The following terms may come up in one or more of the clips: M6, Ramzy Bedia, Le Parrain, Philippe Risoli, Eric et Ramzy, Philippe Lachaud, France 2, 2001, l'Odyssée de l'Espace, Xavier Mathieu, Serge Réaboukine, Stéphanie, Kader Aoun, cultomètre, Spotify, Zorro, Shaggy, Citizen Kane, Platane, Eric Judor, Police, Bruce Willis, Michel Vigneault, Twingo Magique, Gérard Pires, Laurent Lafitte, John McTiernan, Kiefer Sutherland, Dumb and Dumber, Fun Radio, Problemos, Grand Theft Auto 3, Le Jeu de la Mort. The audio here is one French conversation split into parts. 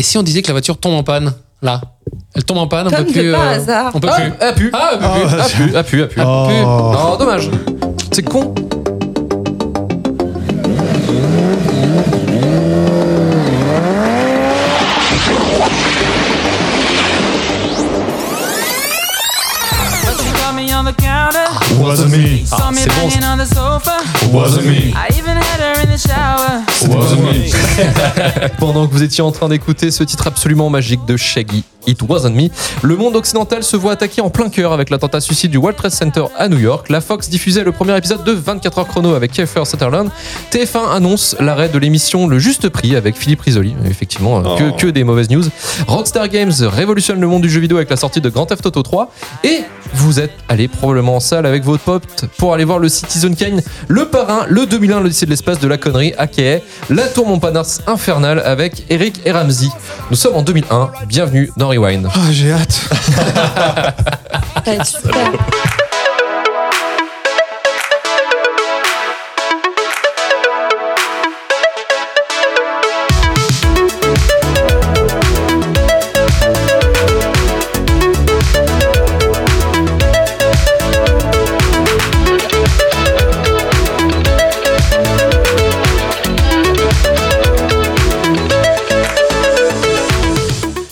Et si on disait que la voiture tombe en panne, là, elle tombe en panne, on peut plus. On peut plus. Elle pue. Non, dommage. C'est con. Wasn't me. Ah, c'est bon. Wasn't me. Wasn't me. Pendant que vous étiez en train d'écouter ce titre absolument magique de Shaggy, It Wasn't Me, le monde occidental se voit attaqué en plein cœur avec l'attentat suicide du World Trade Center à New York. La Fox diffusait le premier épisode de 24 heures chrono avec Kiefer Sutherland. TF1 annonce l'arrêt de l'émission Le Juste Prix avec Philippe Risoli. Effectivement, que des mauvaises news. Rockstar Games révolutionne le monde du jeu vidéo avec la sortie de Grand Theft Auto 3. Et vous êtes allé probablement en salle avec votre pote pour aller voir le Citizen Kane, Le Parrain, le 2001, l'Odyssée de l'espace de la connerie, aka La Tour Montparnasse Infernale avec Eric et Ramzy. Nous sommes en 2001, bienvenue dans Rewind. Oh, j'ai hâte.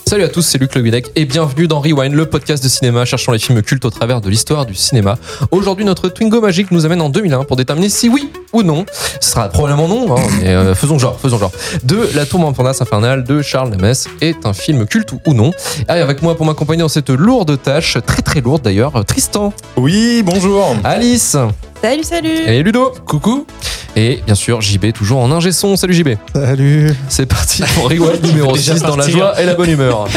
Salut à tous, c'est Luc Le Guinec et bienvenue dans Rewind, le podcast de cinéma cherchant les films cultes au travers de l'histoire du cinéma. Aujourd'hui, notre Twingo magique nous amène en 2001 pour déterminer si oui ou non, ce sera probablement non, mais faisons genre, de La Tour Montparnasse Infernale de Charles Nemes est un film culte ou non. Allez, avec moi pour m'accompagner dans cette lourde tâche, très très lourde d'ailleurs, Tristan. Oui, bonjour. Alice. Salut. Et Ludo. Coucou. Et bien sûr, JB, toujours en ingé son. Salut JB. Salut. C'est parti pour Rewind numéro 6 dans la joie et la bonne humeur.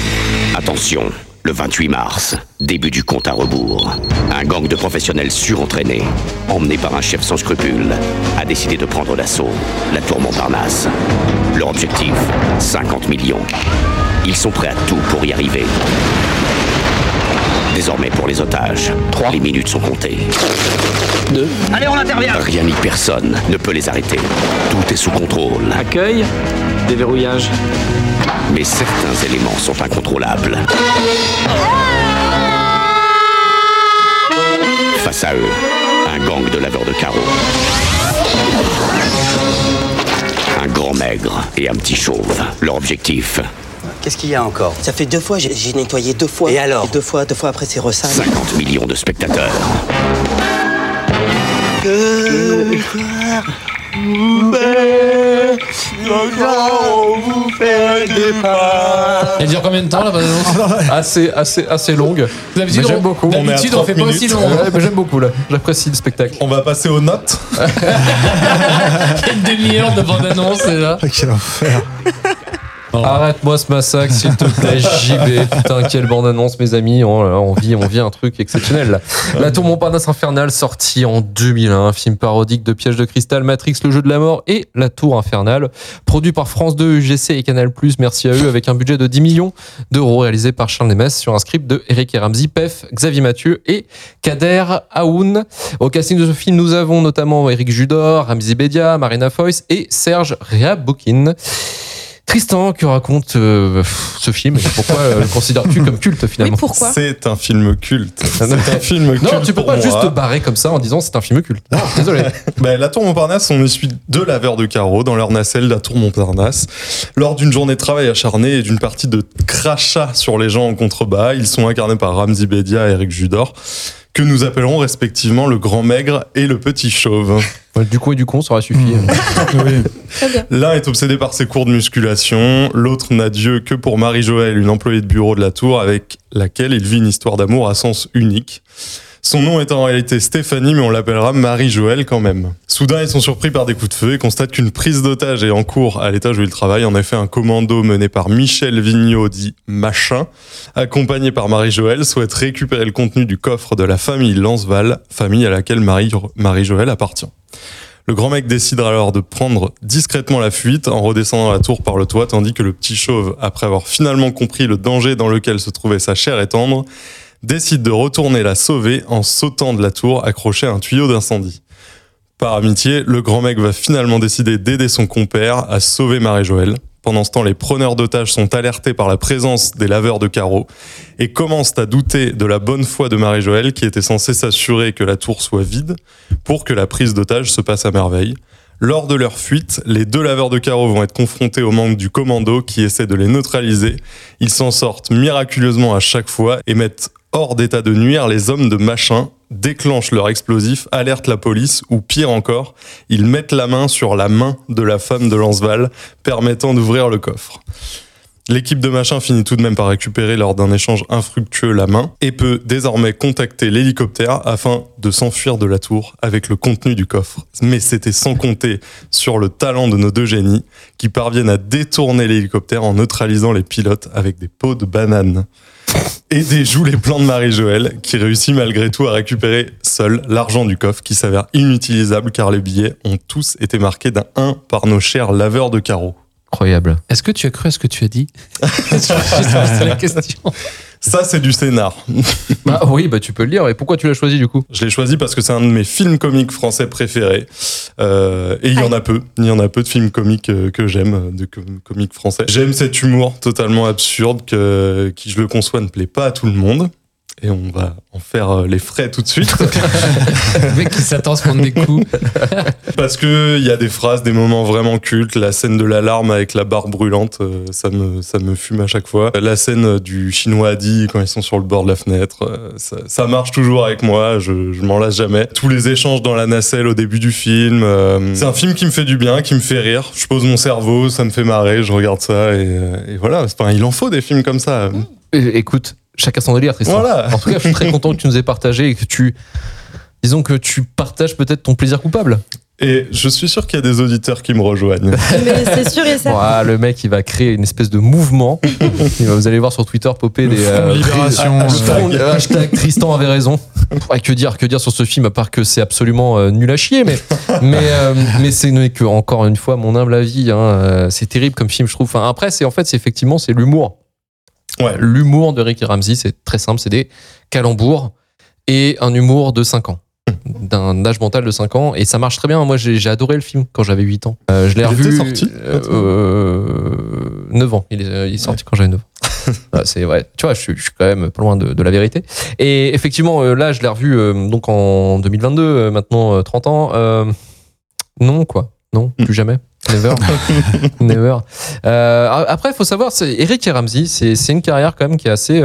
Attention, le 28 mars, début du compte à rebours. Un gang de professionnels surentraînés, emmenés par un chef sans scrupules, a décidé de prendre l'assaut, la Tour Montparnasse. Leur objectif, 50 millions. Ils sont prêts à tout pour y arriver. Désormais, pour les otages, 3. Les minutes sont comptées. 2. Allez, on intervient. Rien ni personne ne peut les arrêter. Tout est sous contrôle. Accueil, déverrouillage. Mais certains éléments sont incontrôlables. Ah! Face à eux, un gang de laveurs de carreaux. Un grand maigre et un petit chauve. Leur objectif... Qu'est-ce qu'il y a encore ? Ça fait 2 fois, j'ai nettoyé 2 fois. Et alors ? Et deux fois après, c'est ressale. 50 millions de spectateurs. Elle dure combien de temps la bande annonce ? Assez longue. D'habitude, j'aime beaucoup. D'habitude, on fait pas aussi long. Mais j'aime beaucoup là. J'apprécie le spectacle. On va passer aux notes. Une demi-heure de bande annonce déjà. Quel enfer. Oh. Arrête-moi ce massacre, s'il te plaît, JB. Putain, quelle bande-annonce, mes amis. On vit un truc exceptionnel, là. La Tour Montparnasse Infernale, sortie en 2001. Film parodique de Piège de Cristal, Matrix, Le Jeu de la Mort et La Tour Infernale. Produit par France 2, UGC et Canal+, merci à eux, avec un budget de 10 millions d'euros, réalisé par Charles Nemes sur un script de Eric et Ramzy, PEF, Xavier Mathieu et Kader Aoun. Au casting de ce film, nous avons notamment Eric Judor, Ramzy Bedia, Marina Foïs et Serge Réaboukine. Tristan, que raconte ce film et pourquoi le considères-tu comme culte finalement ? Oui, pourquoi ? C'est un film culte. Non, tu peux pas juste te barrer comme ça en disant c'est un film culte. Non, désolé. La Tour Montparnasse, on suit 2 laveurs de carreaux dans leur nacelle de la Tour Montparnasse. Lors d'une journée de travail acharnée et d'une partie de crachat sur les gens en contrebas, ils sont incarnés par Ramzy Bedia et Eric Judor, que nous appellerons respectivement le grand maigre et le petit chauve. Du coup et du con, ça aurait suffi. Oui. L'un est obsédé par ses cours de musculation, l'autre n'a d'yeux que pour Marie-Joëlle, une employée de bureau de la Tour avec laquelle il vit une histoire d'amour à sens unique. Son nom est en réalité Stéphanie, mais on l'appellera Marie-Joëlle quand même. Soudain, ils sont surpris par des coups de feu et constatent qu'une prise d'otage est en cours à l'étage où ils travaillent. En effet, un commando mené par Michel Vigneault, dit Machin, accompagné par Marie-Joëlle, souhaite récupérer le contenu du coffre de la famille Lanceval, famille à laquelle Marie-Joëlle appartient. Le grand mec décide alors de prendre discrètement la fuite en redescendant la tour par le toit, tandis que le petit chauve, après avoir finalement compris le danger dans lequel se trouvait sa chère et tendre, décide de retourner la sauver en sautant de la tour accrochée à un tuyau d'incendie. Par amitié, le grand mec va finalement décider d'aider son compère à sauver Marie-Joëlle. Pendant ce temps, les preneurs d'otages sont alertés par la présence des laveurs de carreaux et commencent à douter de la bonne foi de Marie-Joëlle qui était censée s'assurer que la tour soit vide pour que la prise d'otages se passe à merveille. Lors de leur fuite, les deux laveurs de carreaux vont être confrontés au manque du commando qui essaie de les neutraliser. Ils s'en sortent miraculeusement à chaque fois et mettent hors d'état de nuire les hommes de Machin, déclenchent leur explosif, alertent la police ou pire encore, ils mettent la main sur la main de la femme de Lanceval, permettant d'ouvrir le coffre. L'équipe de Machin finit tout de même par récupérer lors d'un échange infructueux la main et peut désormais contacter l'hélicoptère afin de s'enfuir de la tour avec le contenu du coffre. Mais c'était sans compter sur le talent de nos deux génies qui parviennent à détourner l'hélicoptère en neutralisant les pilotes avec des peaux de banane. Et déjoue les plans de Marie-Joëlle qui réussit malgré tout à récupérer seule l'argent du coffre qui s'avère inutilisable car les billets ont tous été marqués d'un 1 par nos chers laveurs de carreaux. Incroyable. Est-ce que tu as cru à ce que tu as dit ? C'est la question. Ça, c'est du scénar. Bah oui, bah tu peux le lire. Et pourquoi tu l'as choisi du coup ? Je l'ai choisi parce que c'est un de mes films comiques français préférés. Et il y en a peu. Il y en a peu de films comiques que j'aime, de comiques français. J'aime cet humour totalement absurde qui, je le conçois, ne plaît pas à tout le monde. Et on va en faire les frais tout de suite. Le mec qui s'attend à se prendre des coups. Parce qu'il y a des phrases, des moments vraiment cultes. La scène de l'alarme avec la barre brûlante, ça me fume à chaque fois. La scène du chinois Adi quand ils sont sur le bord de la fenêtre, ça marche toujours avec moi, je m'en lasse jamais. Tous les échanges dans la nacelle au début du film. C'est un film qui me fait du bien, qui me fait rire. Je pose mon cerveau, ça me fait marrer, je regarde ça et voilà. Enfin, il en faut des films comme ça. Écoute, chacun son délire, Tristan. Voilà. En tout cas, je suis très content que tu nous aies partagé et que tu partages peut-être ton plaisir coupable. Et je suis sûr qu'il y a des auditeurs qui me rejoignent. Mais c'est sûr et certain. Le mec, il va créer une espèce de mouvement. Vous allez voir sur Twitter popper des libérations. Hashtag Tristan avait raison. Ouais, que dire sur ce film à part que c'est absolument nul à chier, mais c'est que encore une fois mon humble avis. C'est terrible comme film, je trouve. Enfin, après, c'est l'humour. Ouais. L'humour de Eric et Ramzy, c'est très simple, c'est des calembours et un humour de 5 ans, d'un âge mental de 5 ans, et ça marche très bien. Moi, j'ai adoré le film quand j'avais 8 ans. Je l'ai revu. Il était sorti 9 ans. Il est sorti quand j'avais 9 ans. Tu vois, je suis quand même pas loin de la vérité. Et effectivement, là, je l'ai revu donc en 2022, maintenant 30 ans. Non, plus jamais. Never. Never. Après, il faut savoir, Eric et Ramzy, c'est une carrière quand même qui est assez...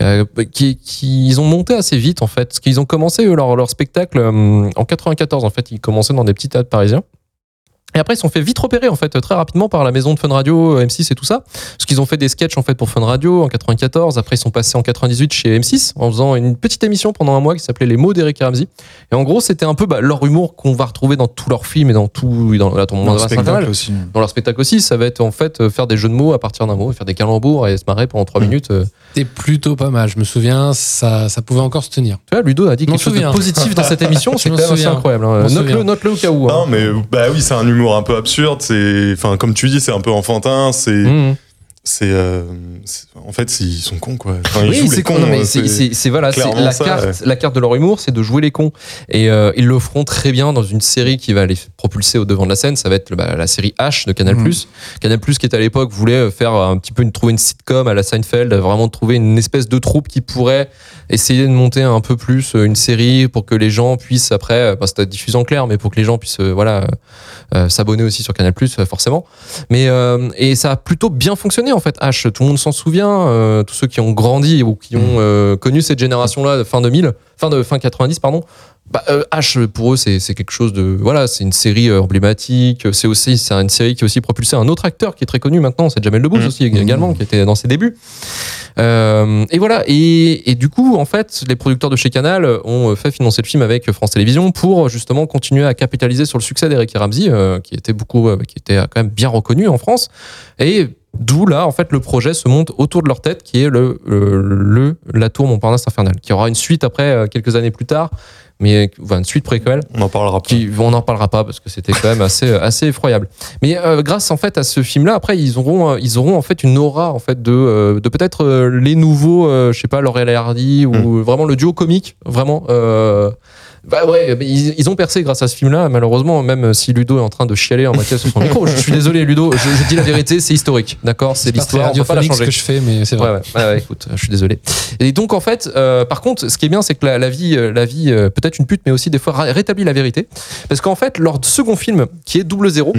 ils ont monté assez vite, en fait. Parce qu'ils ont commencé leur spectacle en 94, en fait. Ils commençaient dans des petits théâtres parisiens. Et après, ils se sont fait vite repérer, en fait, très rapidement par la maison de Fun Radio, M6 et tout ça. Parce qu'ils ont fait des sketchs, en fait, pour Fun Radio en 94. Après, ils sont passés en 98 chez M6 en faisant une petite émission pendant un mois qui s'appelait Les mots d'Eric et Ramzy. Et en gros, c'était un peu, leur humour qu'on va retrouver dans tous leurs films et dans La Tour Montparnasse Infernale. Dans leur spectacle aussi. Ça va être, en fait, faire des jeux de mots à partir d'un mot, faire des calembours et se marrer pendant 3 minutes. C'était plutôt pas mal. Je me souviens, ça pouvait encore se tenir. Tu vois, Ludo a dit quelque chose de positif dans cette émission. C'est incroyable. Note-le au cas où. Non, mais, oui, c'est un humour un peu absurde, comme tu dis, c'est un peu enfantin, en fait, ils sont cons, quoi. La carte de leur humour, c'est de jouer les cons. Et ils le feront très bien dans une série qui va les propulser au devant de la scène. Ça va être la série H de Canal+. Canal+, qui à l'époque voulait faire un petit peu trouver une sitcom à la Seinfeld, vraiment trouver une espèce de troupe qui pourrait essayer de monter un peu plus une série pour que les gens puissent après, c'était diffusé en clair, mais pour que les gens puissent s'abonner aussi sur Canal+, forcément. Mais et ça a plutôt bien fonctionné. En fait, H, tout le monde s'en souvient, tous ceux qui ont grandi ou qui ont connu cette génération-là de fin 90, pardon. H, pour eux, c'est quelque chose de... Voilà, c'est une série emblématique. C'est une série qui a aussi propulsé un autre acteur qui est très connu maintenant, c'est Jamel Debbouze aussi, également, qui était dans ses débuts. Et voilà. Et du coup, en fait, les producteurs de chez Canal ont fait financer le film avec France Télévisions pour justement continuer à capitaliser sur le succès d'Eric et Ramzy, qui était quand même bien reconnu en France. Et d'où là, en fait, le projet se monte autour de leur tête, qui est La Tour Montparnasse Infernale, qui aura une suite après, quelques années plus tard, mais une suite préquelle. On n'en parlera pas. On n'en parlera pas parce que c'était quand même assez effroyable. Mais grâce en fait à ce film-là, après ils auront en fait une aura en fait de peut-être les nouveaux, je sais pas, Laurel et Hardy ou vraiment le duo comique, vraiment Bah ouais, ils ont percé grâce à ce film-là, malheureusement, même si Ludo est en train de chialer en matière sur son micro. Je suis désolé, Ludo, je dis la vérité, c'est historique, d'accord, c'est l'histoire, on peut pas la changer. C'est ce que je fais, mais c'est vrai. Ouais, ouais. Ah ouais, écoute, je suis désolé. Et donc en fait, par contre, ce qui est bien, c'est que la vie, peut-être une pute, mais aussi des fois rétablit la vérité, parce qu'en fait, leur second film, qui est Double Zéro,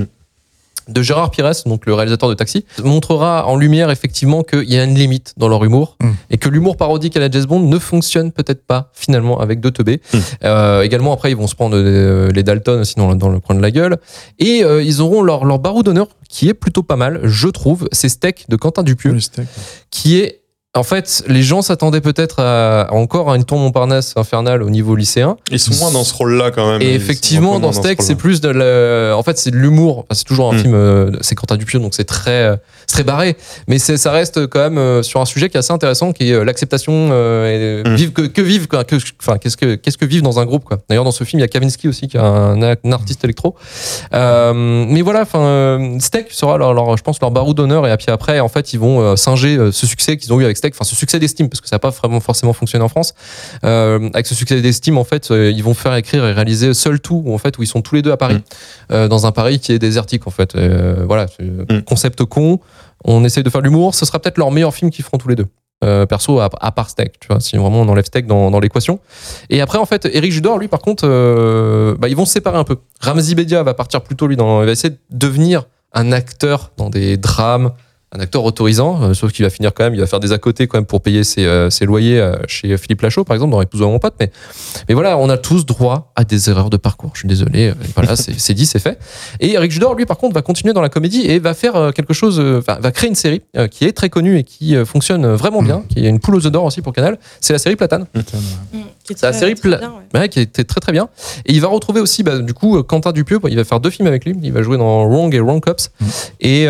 de Gérard Pires, donc le réalisateur de Taxi, montrera en lumière effectivement qu'il y a une limite dans leur humour et que l'humour parodique à la James Bond ne fonctionne peut-être pas finalement avec deux teubés. Également après ils vont se prendre les Dalton sinon dans le coin de la gueule et ils auront leur barreau d'honneur qui est plutôt pas mal, je trouve, c'est Steak de Quentin Dupieux, qui est en fait, les gens s'attendaient peut-être à une Tour Montparnasse infernale au niveau lycéen. Ils sont moins dans ce rôle-là quand même. Et effectivement, dans Steak, c'est plus de en fait, c'est de l'humour. Enfin, c'est toujours un film, c'est Quentin Dupieux, donc c'est très barré. Mais ça reste quand même sur un sujet qui est assez intéressant, qui est l'acceptation, qu'est-ce que vivent dans un groupe, quoi. D'ailleurs, dans ce film, il y a Kavinsky aussi, qui est un artiste électro. Mais voilà, Steak sera je pense, leur barreau d'honneur. Et puis après, en fait, ils vont singer ce succès qu'ils ont eu avec ce succès d'estime, parce que ça n'a pas vraiment forcément fonctionné en France. Avec ce succès d'estime, en fait, ils vont faire écrire et réaliser Seul Tout, en fait, où ils sont tous les deux à Paris, dans un Paris qui est désertique, en fait. Voilà, concept con. On essaye de faire de l'humour. Ce sera peut-être leur meilleur film qu'ils feront tous les deux. Perso, à part Steak, tu vois, si vraiment on enlève Steak dans l'équation. Et après, en fait, Eric Judor, lui, par contre, ils vont se séparer un peu. Ramzy Bedia va partir plutôt, lui, il va essayer de devenir un acteur dans des drames. Un acteur autorisant, sauf qu'il va finir quand même, il va faire des à côté quand même pour payer ses loyers chez Philippe Lachaud, par exemple, dans Épouse-moi mon pote. Mais voilà, on a tous droit à des erreurs de parcours. Je suis désolé, voilà, c'est dit, c'est fait. Et Eric Judor, lui, par contre, va continuer dans la comédie et va faire quelque chose, va créer une série qui est très connue et qui fonctionne vraiment bien, qui est une poule aux œufs d'or aussi pour Canal. C'est la série Platane. C'est la série qui était très très bien. Et il va retrouver aussi, du coup, Quentin Dupieux. Il va faire deux films avec lui. Il va jouer dans Wrong et Wrong Cops. Et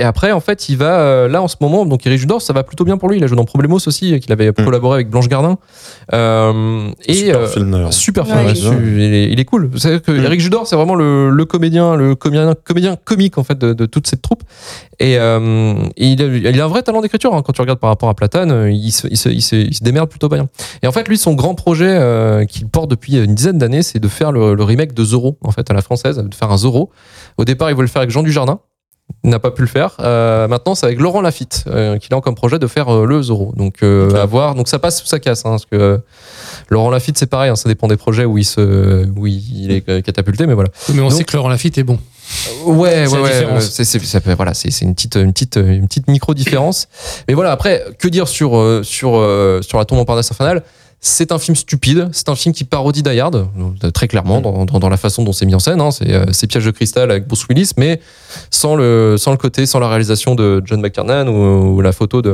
après, en fait, là en ce moment, donc Eric Judor, ça va plutôt bien pour lui. Il a joué dans Problemos aussi, qu'il avait collaboré avec Blanche Gardin. Super film, il est cool. C'est-à-dire que Eric Judor, c'est vraiment le comédien comique en fait de toute cette troupe. Et il a un vrai talent d'écriture quand tu regardes par rapport à Platane. Il se démerde plutôt bien. Et en fait, lui, son grand projet qu'il porte depuis une dizaine d'années, c'est de faire le remake de Zorro en fait à la française, de faire un Zorro. Au départ, il voulait le faire avec Jean Dujardin. Il n'a pas pu le faire. Maintenant, c'est avec Laurent Lafitte qu'il a comme projet de faire le Zorro. Donc, à voir. Donc, ça passe ou ça casse. Parce que Laurent Lafitte, c'est pareil. Ça dépend des projets où il est catapulté. Mais voilà. Mais on sait que Laurent Lafitte est bon. Ouais. C'est une petite micro différence. Mais voilà. Après, que dire sur La Tour Montparnasse Infernale? C'est un film stupide, c'est un film qui parodie Die Hard, très clairement, dans la façon dont c'est mis en scène. C'est Piège de Cristal avec Bruce Willis, mais sans le côté, sans la réalisation de John McTiernan ou la photo de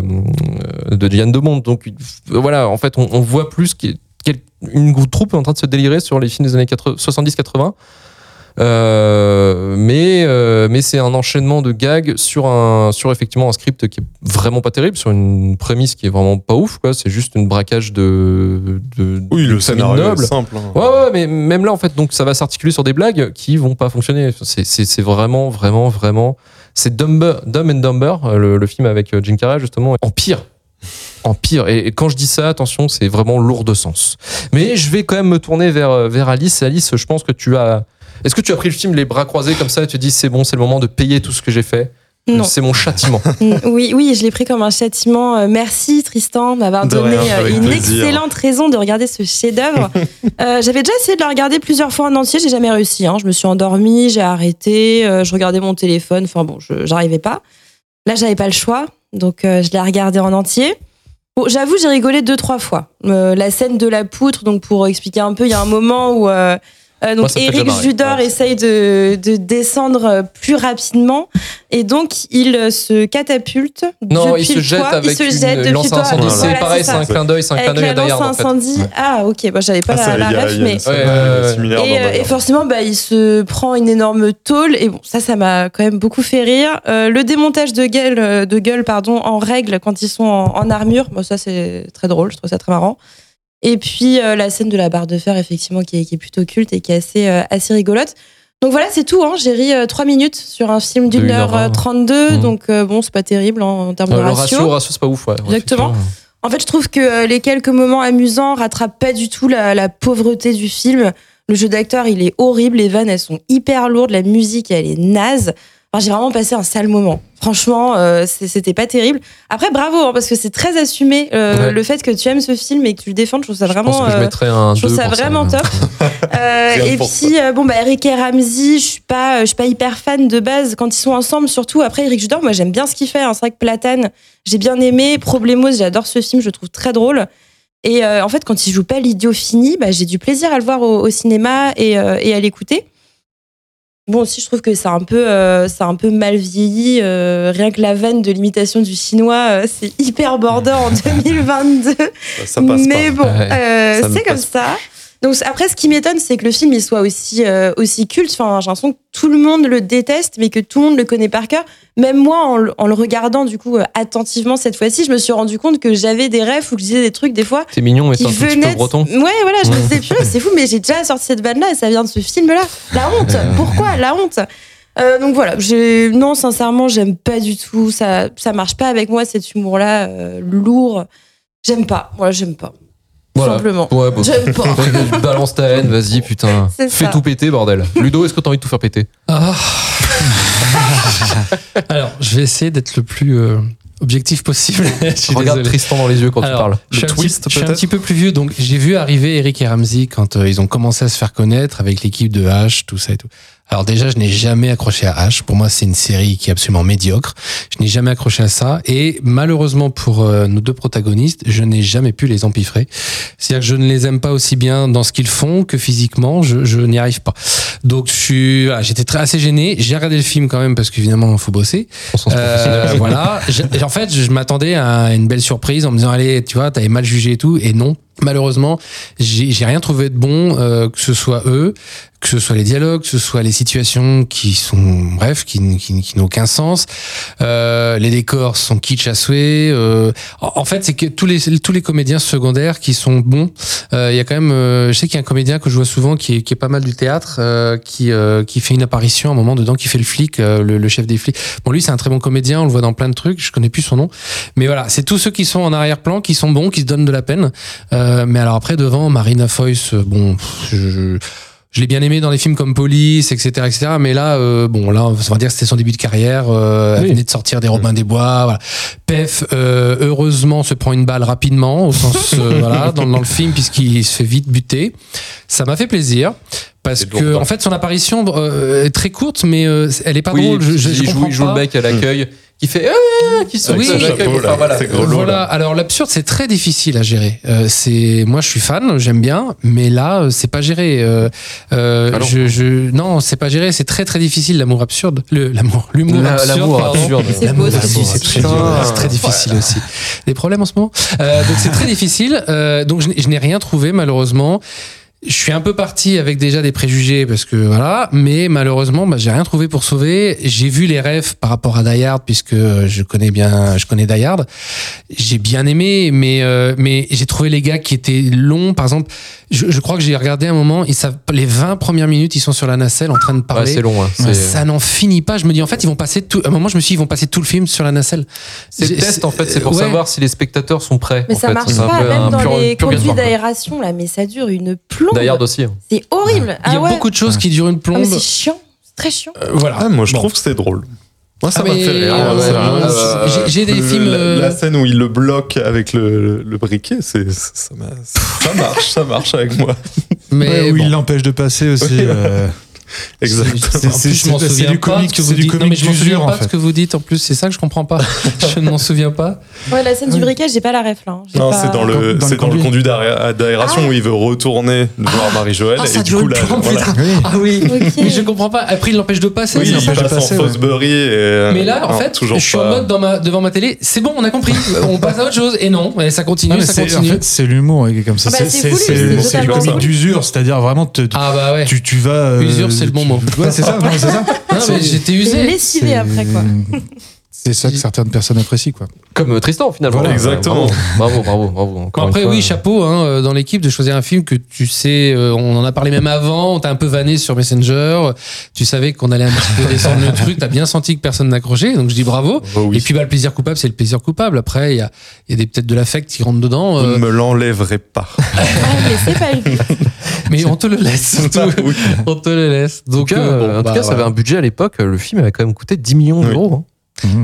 Diane de Monde. Donc voilà, en fait, on voit plus qu'une troupe est en train de se délirer sur les films des années 70-80. Mais c'est un enchaînement de gags sur effectivement un script qui est vraiment pas terrible, sur une prémisse qui est vraiment pas ouf, quoi. C'est juste un braquage de oui, le scénario est simple. Ouais, mais même là en fait, donc ça va s'articuler sur des blagues qui vont pas fonctionner. C'est vraiment. C'est Dumb and Dumber, le film avec Jim Carrey justement, en pire. Et quand je dis ça, attention, c'est vraiment lourd de sens. Mais je vais quand même me tourner vers Alice. Alice, je pense que est-ce que tu as pris le film les bras croisés comme ça et tu te dis c'est bon, c'est le moment de payer tout ce que j'ai fait? Non. C'est mon châtiment. Oui, je l'ai pris comme un châtiment. Merci Tristan de m'avoir donné une excellente raison de regarder ce chef-d'œuvre. J'avais déjà essayé de le regarder plusieurs fois en entier, j'ai jamais réussi. Je me suis endormie, j'ai arrêté, je regardais mon téléphone. Enfin bon, j'arrivais pas. Là, j'avais pas le choix, donc je l'ai regardé en entier. Bon, j'avoue, j'ai rigolé 2-3 fois. La scène de la poutre, donc pour expliquer un peu, il y a un moment où donc Eric Judor essaye de descendre plus rapidement et donc il se catapulte. Il se jette depuis lance incendie. C'est pareil, c'est un clin d'œil, à Die Hard. Ok, j'avais pas la ref, mais et forcément il se prend une énorme tôle et bon ça m'a quand même beaucoup fait rire. Le démontage de gueule, en règle quand ils sont en armure, ça c'est très drôle, je trouve ça très marrant. Et puis la scène de la barre de fer, effectivement, qui est plutôt culte et qui est assez rigolote. Donc voilà, c'est tout. J'ai ri 3 minutes sur un film d'1h32. Donc bon, c'est pas terrible en termes de ratio. Le ratio, c'est pas ouf. Exactement. En fait, je trouve que les quelques moments amusants rattrapent pas du tout la pauvreté du film. Le jeu d'acteur, il est horrible, les vannes, elles sont hyper lourdes, la musique, elle est naze. Enfin, j'ai vraiment passé un sale moment. Franchement, c'était pas terrible. Après, bravo, hein, parce que c'est très assumé ouais. Le fait que tu aimes ce film et que tu le défends. Je trouve ça vraiment, top. Et puis, Eric et Ramzy, je suis pas hyper fan de base quand ils sont ensemble. Surtout après Eric Judor, moi j'aime bien ce qu'il fait. Hein. C'est vrai que Platane, j'ai bien aimé. Problemos, j'adore ce film, je le trouve très drôle. Et en fait, quand il joue pas l'idiot fini, bah, j'ai du plaisir à le voir au cinéma et à l'écouter. Bon, aussi, je trouve que c'est un peu mal vieilli. Rien que la vanne de l'imitation du chinois, c'est hyper border en 2022. Ça passe mais pas. Bon, c'est comme ça. Donc, après, ce qui m'étonne, c'est que le film il soit aussi culte. Enfin, j'ai l'impression que tout le monde le déteste, mais que tout le monde le connaît par cœur. Même moi, en le regardant du coup attentivement cette fois-ci, je me suis rendu compte que j'avais des refs ou que je disais des trucs des fois. C'est mignon, mais c'est un petit peu breton. Ouais, voilà, je me disais purée, c'est fou, mais j'ai déjà sorti cette vanne-là et ça vient de ce film-là. La honte. Pourquoi la honte? Donc voilà, non, sincèrement, j'aime pas du tout. Ça marche pas avec moi cet humour-là lourd. J'aime pas. Moi, j'aime pas. Voilà. Simplement. Ouais, j'aime pas. Balance ta haine, vas-y, putain. Fais tout péter, bordel. Ludo, est-ce que t'as envie de tout faire péter? Alors, je vais essayer d'être le plus objectif possible. Regarde Tristan dans les yeux quand tu parles. Je suis un petit peu plus vieux, donc j'ai vu arriver Eric et Ramzy quand ils ont commencé à se faire connaître avec l'équipe de H, tout ça et tout. Alors déjà, je n'ai jamais accroché à H. Pour moi, c'est une série qui est absolument médiocre. Je n'ai jamais accroché à ça. Et malheureusement pour nos deux protagonistes, je n'ai jamais pu les empiffrer. C'est-à-dire que je ne les aime pas aussi bien dans ce qu'ils font que physiquement. Je n'y arrive pas. Donc j'étais assez gêné. J'ai regardé le film quand même parce qu'évidemment, il faut bosser. Voilà. En fait, je m'attendais à une belle surprise en me disant, allez, tu vois, t'avais mal jugé et tout. Et non. Malheureusement, j'ai rien trouvé de bon, que ce soit eux, que ce soit les dialogues, que ce soit les situations qui sont, bref, qui n'ont aucun sens. Les décors sont kitsch à souhait. En fait, c'est que tous les comédiens secondaires qui sont bons. Il y a quand même, je sais qu'il y a un comédien que je vois souvent qui est pas mal du théâtre, qui fait une apparition à un moment dedans, qui fait le flic, le chef des flics. Bon, lui, c'est un très bon comédien, on le voit dans plein de trucs. Je connais plus son nom, mais voilà, c'est tous ceux qui sont en arrière-plan, qui sont bons, qui se donnent de la peine. Mais alors après, devant, Marina Foïs, je l'ai bien aimé dans des films comme Police, etc. Mais là, on va dire que c'était son début de carrière. Elle venait de sortir des Robins des Bois. Voilà. PEF, heureusement, se prend une balle rapidement, au sens dans le film, puisqu'il se fait vite buter. Ça m'a fait plaisir. Parce que, en fait, son apparition est très courte, mais elle est pas drôle. Il joue le mec à l'accueil, qui fait qui se oui. l'accueil. Voilà. Alors l'absurde, c'est très difficile à gérer. Moi, je suis fan, j'aime bien, mais là, c'est pas géré. Non, c'est pas géré. C'est très très difficile l'amour absurde, l'humour absurde. C'est très difficile aussi. Des problèmes en ce moment. Donc c'est très difficile. Donc je n'ai rien trouvé malheureusement. Je suis un peu parti avec déjà des préjugés parce que voilà, mais malheureusement, j'ai rien trouvé pour sauver. J'ai vu les refs par rapport à Die Hard puisque je connais Die Hard. J'ai bien aimé, mais j'ai trouvé les gars qui étaient longs. Par exemple, je crois que j'ai regardé un moment, les 20 premières minutes, ils sont sur la nacelle en train de parler. Ouais, c'est long, hein. Ça n'en finit pas. Je me dis, en fait, ils vont passer tout le film sur la nacelle. C'est le test, en fait, c'est pour savoir si les spectateurs sont prêts. Mais ça marche pas, même dans les conduits d'aération, là, mais ça dure une plombe. D'ailleurs, aussi. C'est horrible. Il y a beaucoup de choses qui durent une plombe. C'est chiant, c'est très chiant. Voilà. Ah, moi, je trouve que c'est drôle. Moi, ça m'a fait rire. J'ai des films. La scène où il le bloque avec le briquet, ça marche avec moi. Mais où il l'empêche de passer aussi. Oui. Exactement. Je m'en souviens du comique que vous dites. Non, mais je m'en souviens pas de ce que vous dites. En plus, c'est ça que je comprends pas. Je ne m'en souviens pas. Ouais, la scène du briquet, j'ai pas la ref là. Non, c'est dans le conduit d'aération où il veut retourner voir Marie-Joëlle et du coup là. Ah oui. Mais je comprends pas. Après, il l'empêche de passer. Oui, il passe en Fosbury. Mais là, en fait, je suis en mode devant ma télé. C'est bon, on a compris. On passe à autre chose. Et non, ça continue, ça continue. En fait, c'est l'humour comme ça. C'est le comique d'usure, c'est-à-dire vraiment tu vas. C'est le bon mot. Ouais, c'est ça. Non, mais j'étais usé. Lessivé après, quoi. C'est ça que certaines personnes apprécient, quoi. Comme Tristan, finalement. Voilà, exactement. Bravo. Encore après, une fois, oui, chapeau hein, dans l'équipe de choisir un film que tu sais, on en a parlé même avant, on t'a un peu vanné sur Messenger, tu savais qu'on allait un petit peu descendre le truc, t'as bien senti que personne n'accrochait, donc je dis bravo. Oh, oui. Et puis bah, le plaisir coupable, c'est le plaisir coupable. Après, il y a peut-être de l'affect qui rentre dedans. Vous ne me l'enlèverez pas. Mais c'est pas lui. Mais on te le laisse. Oui. On te le laisse. Donc, en tout cas, ça avait un budget à l'époque, le film avait quand même coûté 10 millions d'euros. Hein.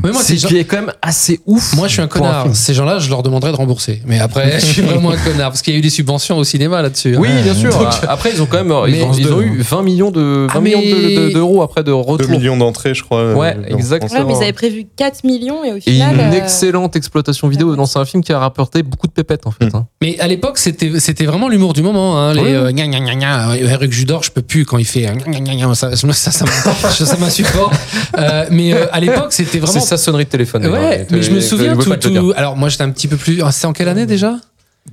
Mais moi, c'est qui est quand même assez ouf. Moi, je suis un connard. Ces gens-là, je leur demanderais de rembourser. Mais après, je suis vraiment un connard parce qu'il y a eu des subventions au cinéma là-dessus. Oui, bien sûr. Donc, après, ils ont quand même, ils ont eu 20 millions d'euros après de retour. 2 millions d'entrées, je crois. Ouais, exactement. Ouais, mais ils avaient prévu 4 millions et au final. Et une excellente exploitation vidéo. Non, c'est un film qui a rapporté beaucoup de pépettes en fait. Hein. Mais à l'époque, c'était vraiment l'humour du moment. Hein, les gna gna gna gna. Eric Judor, je peux plus quand il fait gna gna gna. Ça m'insupporte. Mais à l'époque, c'était vraiment... C'est sa sonnerie de téléphone. Ouais, mais je me souviens tout. Alors moi j'étais un petit peu plus... C'est en quelle année déjà ?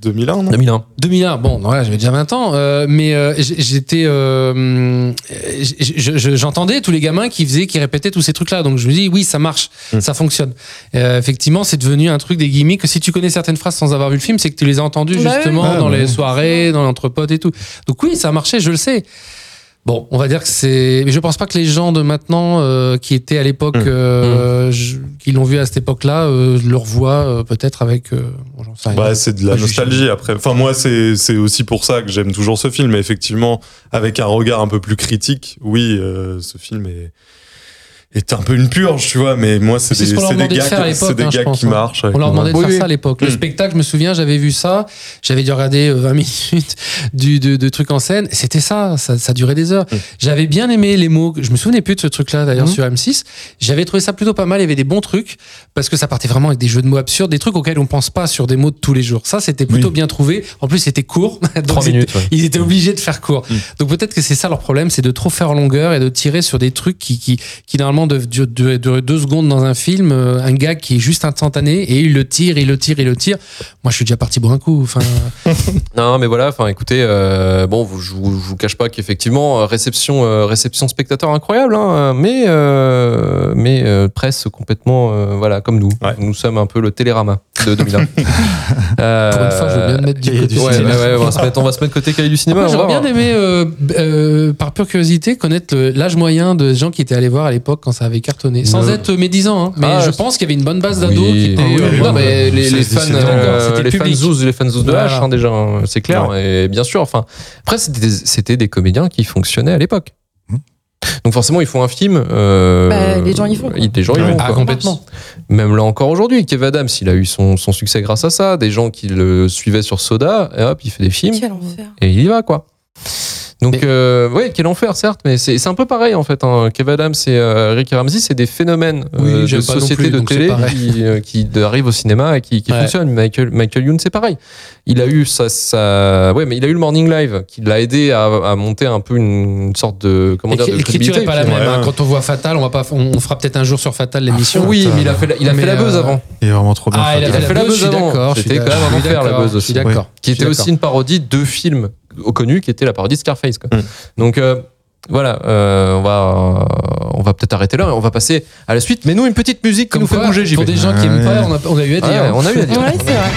2001, non ? 2001, bon, voilà, j'avais déjà 20 ans, mais j'étais... j'entendais tous les gamins qui répétaient tous ces trucs-là, donc je me dis, oui, ça marche, ça fonctionne. Effectivement, c'est devenu un truc des gimmicks, que si tu connais certaines phrases sans avoir vu le film, c'est que tu les as entendues les soirées, dans l'entrepote et tout. Donc oui, ça marchait, je le sais. Bon, on va dire que c'est... Mais je pense pas que les gens de maintenant qui étaient à l'époque, qui l'ont vu à cette époque-là, le revoient peut-être avec... J'en sais rien. Bah, c'est de la nostalgie après. Enfin, moi, c'est aussi pour ça que j'aime toujours ce film. Mais effectivement, avec un regard un peu plus critique, oui, ce film est un peu une purge, tu vois, mais moi c'est des gags qui marchent. On leur demandait de faire ça à l'époque. Le spectacle, je me souviens, j'avais vu ça, j'avais dû regarder 20 minutes de trucs en scène, c'était ça durait des heures. J'avais bien aimé les mots, je me souvenais plus de ce truc-là d'ailleurs sur M6, j'avais trouvé ça plutôt pas mal, il y avait des bons trucs, parce que ça partait vraiment avec des jeux de mots absurdes, des trucs auxquels on pense pas sur des mots de tous les jours. Ça, c'était plutôt bien trouvé, en plus c'était court, ils étaient obligés de faire court. Donc peut-être que c'est ça leur problème, c'est de trop faire en longueur et de tirer sur des trucs qui normalement de 2 secondes dans un film, un gag qui est juste instantané et il le tire. Moi, je suis déjà parti pour un coup. Non, mais voilà. Enfin, écoutez, bon, je vous cache pas qu'effectivement, réception spectateur incroyable, hein, mais presse complètement, voilà, comme nous. Ouais. Nous sommes un peu le Télérama de 2001. Pour une fois, je veux bien mettre du côté. Ouais, on va se mettre côté cahier du cinéma. Après, j'aurais bien aimé, par pure curiosité, connaître l'âge moyen de gens qui étaient allés voir à l'époque. Quand ça avait cartonné, sans être médisant, hein, mais je pense qu'il y avait une bonne base d'ados qui étaient les fans zouz de H, hein, déjà, c'est clair. Et bien sûr, enfin, après c'était des comédiens qui fonctionnaient à l'époque. Donc forcément, ils font un film. Les gens y font. Complètement. Même là encore aujourd'hui, Kev Adams, il a eu son succès grâce à ça. Des gens qui le suivaient sur Soda, et hop, il fait des films et il y va, quoi. Donc, oui, quel enfer, certes, mais c'est un peu pareil, en fait. Hein. Kev Adams et Eric et Ramzy, c'est des phénomènes de société de télé qui arrivent au cinéma et qui fonctionnent. Michael Youn, c'est pareil. Il a eu le Morning Live qui l'a aidé à monter un peu une sorte de... L'écriture n'est pas la même. Hein. Quand on voit Fatal, on fera peut-être un jour sur Fatal l'émission. Oui, mais il a fait la buzz avant. Il est vraiment trop bien. Il a fait la buzz avant. C'était quand même un enfer, la buzz aussi. Qui était aussi une parodie de films connus, qui était la parodie de Scarface, quoi. Donc voilà, on va peut-être arrêter là, on va passer à la suite, mais nous une petite musique qui nous fait bouger. Pour des gens qui aiment pas, on a eu à dire. On a eu à dire. Ouais, c'est vrai.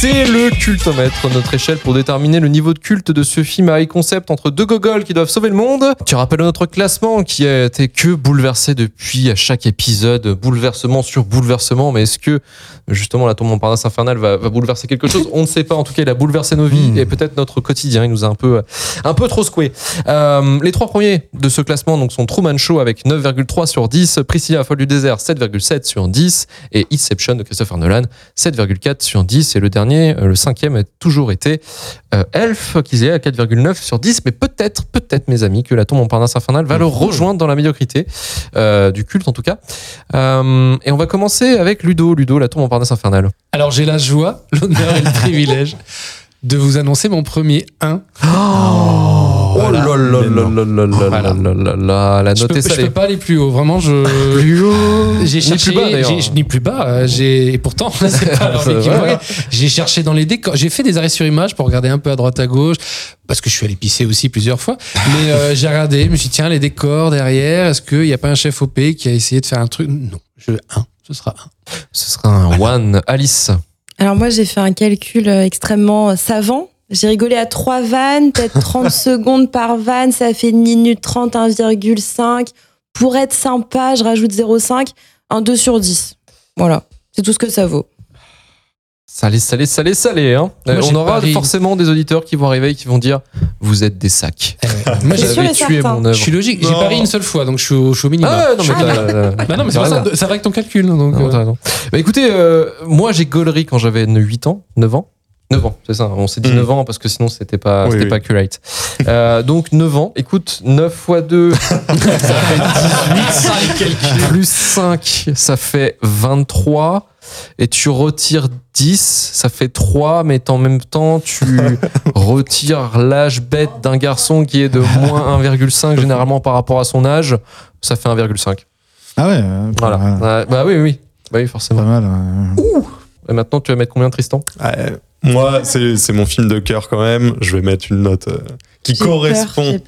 C'est le cultomètre, notre échelle pour déterminer le niveau de culte de ce film à high concept entre deux gogoles qui doivent sauver le monde. Tu rappelles notre classement qui a été que bouleversé depuis à chaque épisode, bouleversement sur bouleversement. Mais est-ce que justement La Tour Montparnasse Infernale va bouleverser quelque chose? On ne sait pas. En tout cas, il a bouleversé nos vies et peut-être notre quotidien. Il nous a un peu trop secoué. Les trois premiers de ce classement donc sont Truman Show avec 9,3 sur 10, Priscilla, Folle du désert 7,7 sur 10 et Inception de Christopher Nolan 7,4 sur 10. Et le dernier, le cinquième, a toujours été Elf, qui est à 4,9 sur 10. Mais peut-être, mes amis, que La Tour Montparnasse Infernale va le rejoindre dans la médiocrité du culte, en tout cas. Et on va commencer avec Ludo, La Tour Montparnasse Infernale. Alors, j'ai la joie, l'honneur et le privilège de vous annoncer mon premier 1. La note est salée. Je peux pas aller plus haut, vraiment. Plus haut. J'ai cherché. Ni plus bas. Et pourtant, là, c'est pas l'équivalent. J'ai cherché dans les décors. J'ai fait des arrêts sur image pour regarder un peu à droite à gauche, parce que je suis allé pisser aussi plusieurs fois. Mais j'ai regardé. Je me suis dit, tiens, les décors derrière. Est-ce qu'il y a pas un chef OP qui a essayé de faire un truc? Non. Ce sera un. One. Alice. Alors moi, j'ai fait un calcul extrêmement savant. J'ai rigolé à 3 vannes, peut-être 30 secondes par vanne, ça fait 1 minute 30, 1,5. Pour être sympa, je rajoute 0,5, un 2 sur 10. Voilà, c'est tout ce que ça vaut. Salé, hein. Moi, on aura forcément des auditeurs qui vont arriver et qui vont dire vous êtes des sacs. Moi j'avais tué mon œuvre. Je suis logique, j'ai parié une seule fois donc je suis au minimum. Non mais c'est vrai que ton calcul donc Bah écoutez, moi j'ai gaulerie quand j'avais 9 ans, c'est ça. On s'est dit 9 ans parce que sinon c'était pas accurate. Donc 9 ans. Écoute, 9 x 2, ça fait 18. Plus 5, ça fait 23. Et tu retires 10, ça fait 3, mais en même temps, tu retires l'âge bête d'un garçon qui est de moins 1,5 généralement par rapport à son âge. Ça fait 1,5. Ah ouais. Voilà. Bah oui, forcément. Pas mal. Ouh. Et maintenant, tu vas mettre combien, Tristan? Moi, c'est mon film de cœur quand même. Je vais mettre une note qui correspond.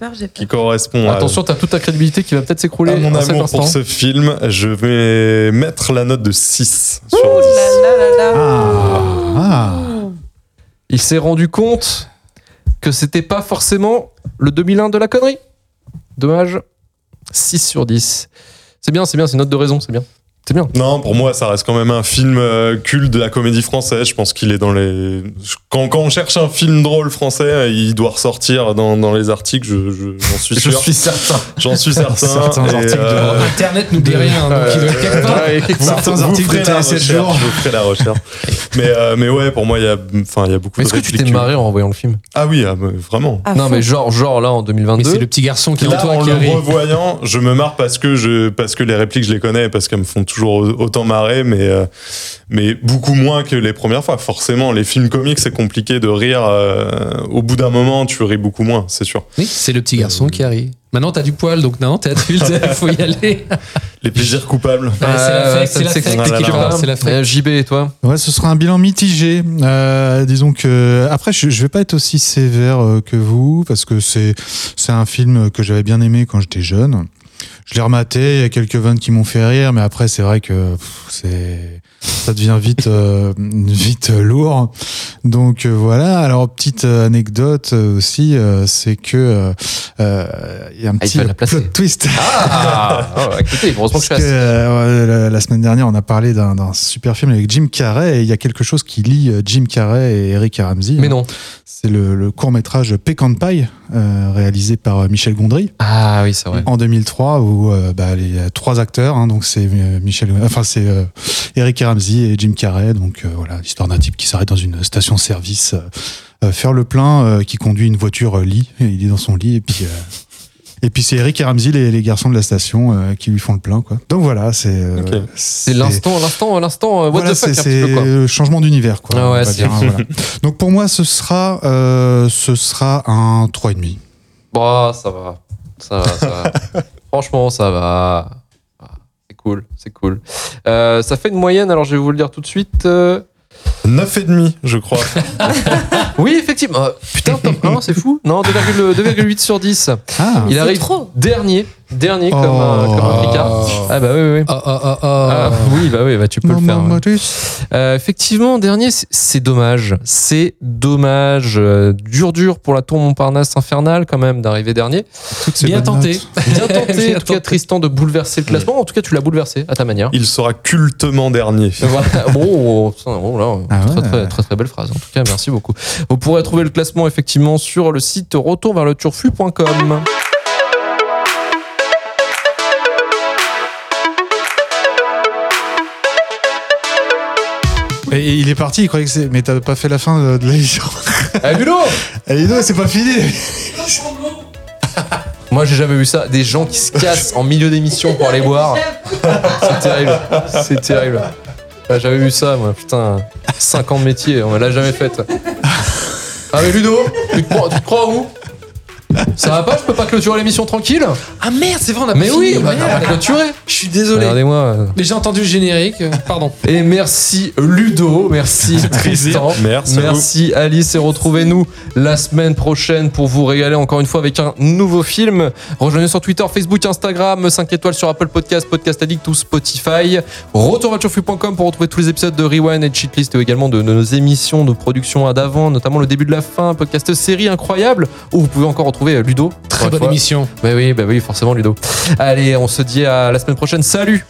Attention, t'as toute ta crédibilité qui va peut-être s'écrouler. À mon amour pour ce film, je vais mettre la note de 6 sur 10. Il s'est rendu compte que c'était pas forcément le 2001 de la connerie. Dommage. 6 sur 10. C'est bien, c'est une note de raison, c'est bien. C'est bien. Non, pour moi, ça reste quand même un film culte de la comédie française. Je pense qu'il est dans les... Quand on cherche un film drôle français, il doit ressortir dans les articles, j'en suis sûr. J'en suis certain. Certains articles Internet nous dit rien, donc il ne calme pas. Certains articles de Télé 7 jours. Je ferai la recherche. Mais ouais, pour moi, il y a beaucoup de répliques. Est-ce que tu t'es marré en voyant le film? Ah oui, vraiment. Ah, non, mais genre là, en 2022... Mais c'est le petit garçon qui est en toi qui arrive. En le revoyant, je me marre parce que les répliques, je les connais, parce qu'elles me font toujours autant marrer, mais beaucoup moins que les premières fois. Forcément, les films comiques, c'est compliqué de rire. Au bout d'un moment, tu ris beaucoup moins, c'est sûr. Oui, c'est le petit garçon qui arrive. Maintenant, t'as du poil, donc non, t'es adulte, il faut y aller. Les plaisirs coupables. C'est la fête. JB, et toi? Ouais, ce sera un bilan mitigé. Disons que... Après, je vais pas être aussi sévère que vous, parce que c'est un film que j'avais bien aimé quand j'étais jeune. Je l'ai rematé, il y a quelques vannes qui m'ont fait rire, mais après c'est vrai que ça devient vite lourd. Donc voilà. Alors petite anecdote aussi, c'est que il y a un petit plot twist. Écoutez, heureusement que je fasse. La semaine dernière, on a parlé d'un super film avec Jim Carrey et il y a quelque chose qui lie Jim Carrey et Eric et Ramzy. Mais non. C'est le court-métrage Pecan Pie, réalisé par Michel Gondry. Ah oui, c'est vrai. En 2003, où les trois acteurs, hein, donc c'est Eric et Ramzy et Jim Carrey. Donc voilà, l'histoire d'un type qui s'arrête dans une station-service, faire le plein, qui conduit une voiture lit. Il est dans son lit et puis. Et puis c'est Eric et Ramzy, les garçons de la station, qui lui font le plein, quoi. Donc voilà, okay. C'est l'instant. What voilà, the fuck, c'est un petit peu, quoi. Le changement d'univers, quoi. Ah ouais, c'est dire, hein, voilà. Donc pour moi, ce sera un 3,5. Bah, ça va. Franchement, ça va. C'est cool. Ça fait une moyenne. Alors je vais vous le dire tout de suite. 9,5 je crois. Oui, effectivement. Putain, top 1, c'est fou. Non, 2,8 sur 10. Ah, il arrive trop. Dernier comme un Ricard. Ah bah oui. Oui, bah oui, bah tu peux le faire. Effectivement, dernier, c'est dommage. C'est dommage. Dur pour la Tour Montparnasse Infernale quand même d'arriver dernier. Bien tenté. En tout cas, Tristan, de bouleverser le classement. En tout cas, tu l'as bouleversé à ta manière. Il sera cultement dernier. Très belle phrase. En tout cas, merci beaucoup. Vous pourrez trouver le classement effectivement sur le site retourversleturfu.com. Et il est parti, il croyait que c'est... Mais t'as pas fait la fin de l'émission. Ludo, c'est pas fini. Moi, j'ai jamais vu ça. Des gens qui se cassent en milieu d'émission pour aller boire. C'est terrible. J'avais vu ça, moi. Putain, 5 ans de métier, on l'a jamais fait. Ah mais Ludo, tu te crois où? Ça va pas, je peux pas clôturer l'émission tranquille. Ah merde, c'est vrai, on a pas fini. Mais oui, on va clôturer. Je suis désolé. Regardez-moi. Mais j'ai entendu le générique, pardon. Et merci Ludo, merci Tristan, merci Alice, et retrouvez-nous la semaine prochaine pour vous régaler encore une fois avec un nouveau film. Rejoignez sur Twitter, Facebook, Instagram, 5 étoiles sur Apple Podcast, Podcast Addict ou Spotify. Retourversleturfu.com pour retrouver tous les épisodes de Rewind et de Cheatlist, et également de nos émissions de production à d'avant, notamment le début de la fin, podcast série incroyable où vous pouvez encore retrouver Ludo. Très bonne émission. Bah oui, forcément Ludo. Allez, on se dit à la semaine prochaine. Salut.